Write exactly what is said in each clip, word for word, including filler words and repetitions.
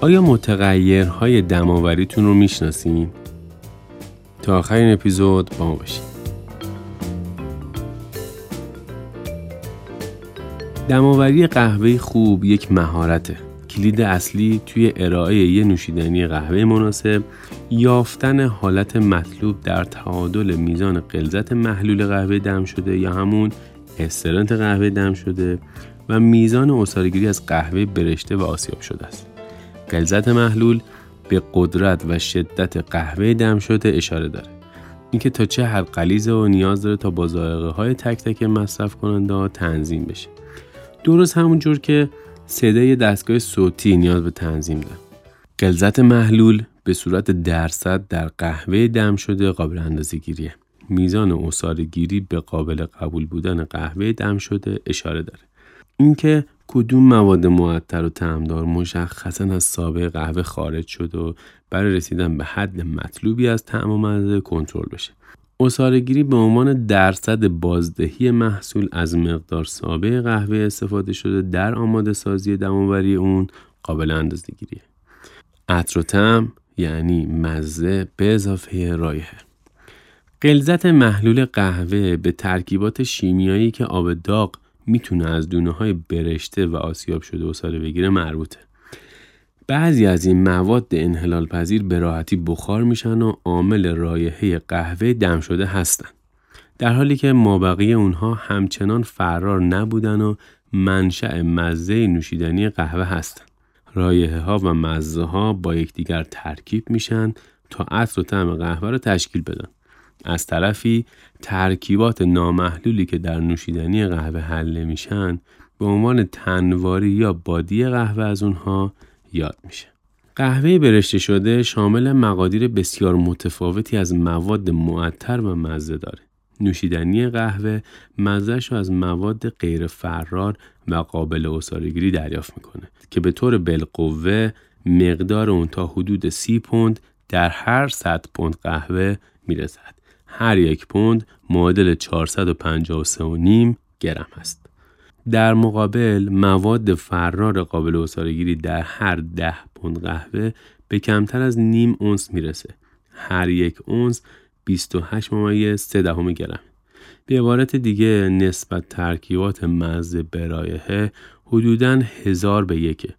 آیا متغیرهای دماوریتون رو میشناسین؟ تا آخرین اپیزود با ما باشین. دماوری قهوه خوب یک مهارته. کلید اصلی توی ارائه یه نوشیدنی قهوه مناسب یافتن حالت مطلوب در تعادل میزان غلظت محلول قهوه دم شده یا همون استرنت قهوه دم شده و میزان عصاره‌گیری از قهوه برشته و آسیاب شده است. غلظت محلول به قدرت و شدت قهوه دم شده اشاره داره. اینکه تا چه حد غلیظه و نیاز داره تا با ذائقه‌های تک تک مصرف کننده تنظیم بشه. درست همون جور که صدای دستگاه صوتی نیاز به تنظیم داره. غلظت محلول به صورت درصد در قهوه دم شده قابل اندازه‌گیریه. میزان عصاره‌گیری به قابل قبول بودن قهوه دم شده اشاره داره. اینکه کدوم مواد معطر و طعمدار مشخصاً از سابه قهوه خارج شد و برای رسیدن به حد مطلوبی از طعم و مزه کنترل بشه. عصاره‌گیری به عنوان درصد بازدهی محصول از مقدار سابه قهوه استفاده شده در آماده سازی دماوری اون قابل اندازه‌گیریه. عطر و طعم یعنی مزه به اضافه رایحه. غلظت محلول قهوه به ترکیبات شیمیایی که آب داغ میتونه از دونه‌های برشته و آسیاب شده عصاره بگیره مربوطه. بعضی از این مواد انحلال پذیر به راحتی بخار میشن و عامل رایحه قهوه دم شده هستن، در حالی که مابقی اونها همچنان فرار نبودن و منشأ مزه نوشیدنی قهوه هستن. رایحه ها و مزه ها با یکدیگر ترکیب میشن تا عطر و طعم قهوه رو تشکیل بدن. از طرفی ترکیبات نامحلولی که در نوشیدنی قهوه حل میشن به عنوان تنواری یا بادی قهوه از اونها یاد میشه. قهوه برشته شده شامل مقادیر بسیار متفاوتی از مواد معطر و مزه داره. نوشیدنی قهوه مزه‌شو از مواد غیر فرار و قابل عصاره‌گیری دریافت میکنه که به طور بالقوه مقدار اون تا حدود سی پوند در هر صد پوند قهوه میرسد. هر یک پوند معادل چهارصد و پنجاه و سه و نیم گرم است. در مقابل مواد فرار قابل عصاره‌گیری در هر ده پوند قهوه به کمتر از نیم اونس میرسه. هر یک اونس بیست و هشت ممیز سه دهم گرم. به عبارت دیگه نسبت ترکیبات مزه به رایحه حدوداً هزار به یکه.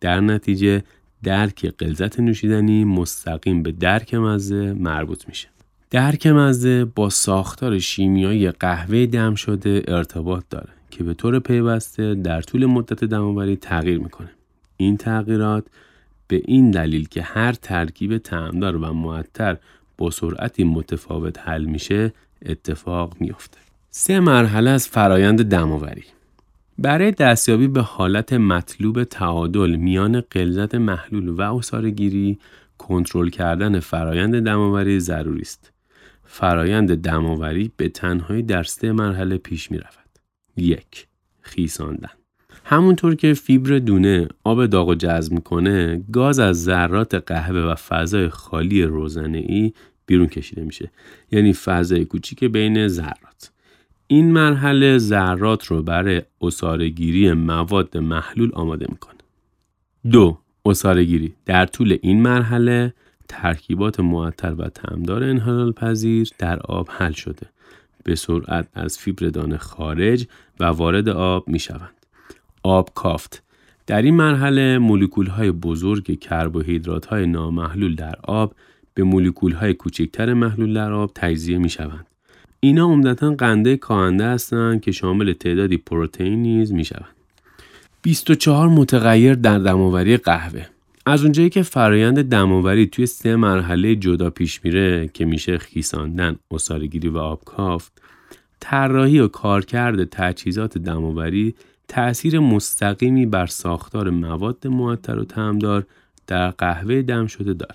در نتیجه درک غلظت نوشیدنی مستقیم به درک مزه مربوط میشه. درک مزه با ساختار شیمیایی قهوه دم شده ارتباط داره که به طور پیوسته در طول مدت دماوری تغییر میکنه. این تغییرات به این دلیل که هر ترکیب طعمدار و معطر با سرعتی متفاوت حل میشه اتفاق میفته. سه مرحله از فرایند دماوری. برای دستیابی به حالت مطلوب تعادل میان غلظت محلول و عصاره‌گیری کنترل کردن فرایند دماوری ضروری است. فرایند دماوری به تنهایی در سه مرحله پیش می رود. یک، خیساندن. همونطور که فیبر دونه آب داغو جذب میکنه، گاز از ذرات قهوه و فضای خالی روزنه‌ای بیرون کشیده میشه، یعنی فضای کوچیک بین ذرات. این مرحله ذرات رو برای عصاره‌گیری مواد محلول آماده میکنه. دو، عصاره‌گیری. در طول این مرحله ترکیبات معطر و طعمدار انحلال پذیر در آب حل شده به سرعت از فیبر دانه خارج و وارد آب می شوند. آب کافت. در این مرحله مولکول‌های بزرگ کربوهیدرات‌های نامحلول در آب به مولکول‌های کوچکتر محلول در آب تجزیه می شوند. اینا عمدتاً قنده کاهنده هستند که شامل تعدادی پروتئین نیز می شوند. بیست و چهار متغیر در دماوری قهوه. از اونجایی که فرایند دماوری توی سه مرحله جدا پیش میره که میشه خیساندن، عصاره‌گیری و آبکافت، طراحی و کارکرد تجهیزات دماوری تأثیر مستقیمی بر ساختار مواد معطر و طعمدار در قهوه دم شده داره.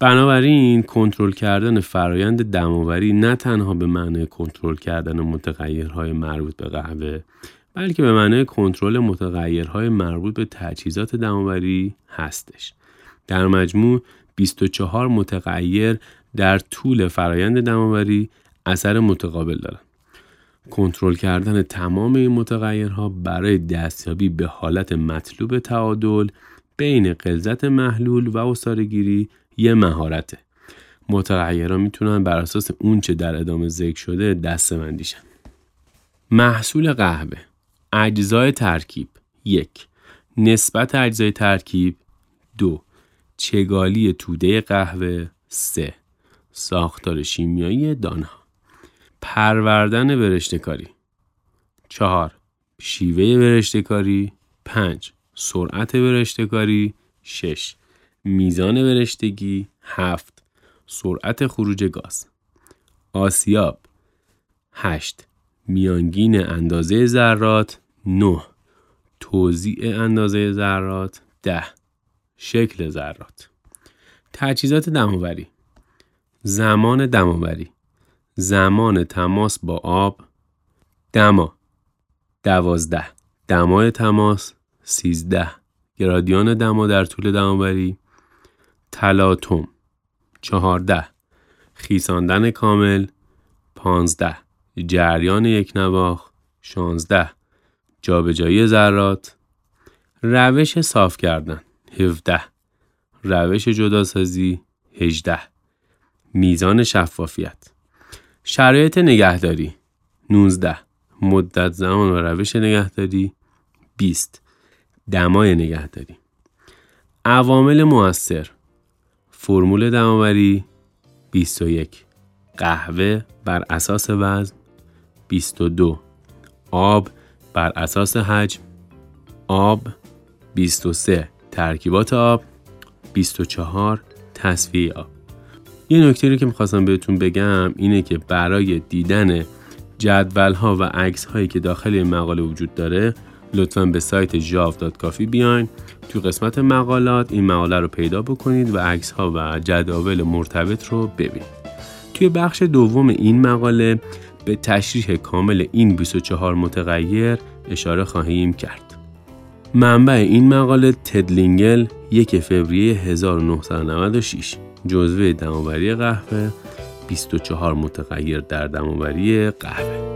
بنابراین کنترل کردن فرایند دماوری نه تنها به معنای کنترل کردن متغیرهای مربوط به قهوه، بلکه به معنای کنترل متغیرهای مربوط به تجهیزات دماوری هستش. در مجموع بیست و چهار متغیر در طول فرایند دماوری اثر متقابل دارند. کنترل کردن تمام این متغیرها برای دستیابی به حالت مطلوب تعادل بین غلظت محلول و عصاره‌گیری یه مهارته. متغیرها میتونن بر اساس اون چه در ادامه ذکر شده دسته بندی شن. محصول قهوه، اجزای ترکیب یک، نسبت اجزای ترکیب دو، چگالی توده قهوه سه، ساختار شیمیایی دانه‌ها. پروردن برشته‌کاری چهار، شیوه برشته‌کاری پنج، سرعت برشته‌کاری شش، میزان برشتگی هفت، سرعت خروج گاز. آسیاب هشت، میانگین اندازه ذرات نه، توزیع اندازه ذرات ده، شکل ذرات. تجهیزات دم‌آوری زمان دم‌آوری زمان تماس با آب دما دوازده، دمای تماس سیزده، گرادیان دما در طول دم‌آوری تلاطم چهارده، خیساندن کامل پانزده، جریان یک نواخت شانزده، جابجایی ذرات. روش صاف کردن هفده، روش جداسازی هجده، میزان شفافیت. شرایط نگهداری نوزده، مدت زمان و روش نگهداری بیست، دمای نگهداری. عوامل مؤثر فرمول دم‌آوری بیست و یک، قهوه بر اساس وزن بیست و دو، آب بر اساس حجم آب بیست و سه، ترکیبات آب بیست و چهار، تصفیه آب. یه نکته رو که میخواستم بهتون بگم اینه که برای دیدن جدول‌ها و عکس‌هایی که داخل این مقاله وجود داره لطفاً به سایت ژاو دات کافه بیاین، تو قسمت مقالات این مقاله رو پیدا بکنید و عکس‌ها و جداول مرتبط رو ببینید. توی بخش دوم این مقاله به تشریح کامل این بیست و چهار متغیر اشاره خواهیم کرد. منبع این مقاله تدلینگر یکم فوریه هزار و نهصد و نود و شش، جزوه دم‌آوری قهوه، بیست و چهار متغیر در دم‌آوری قهوه.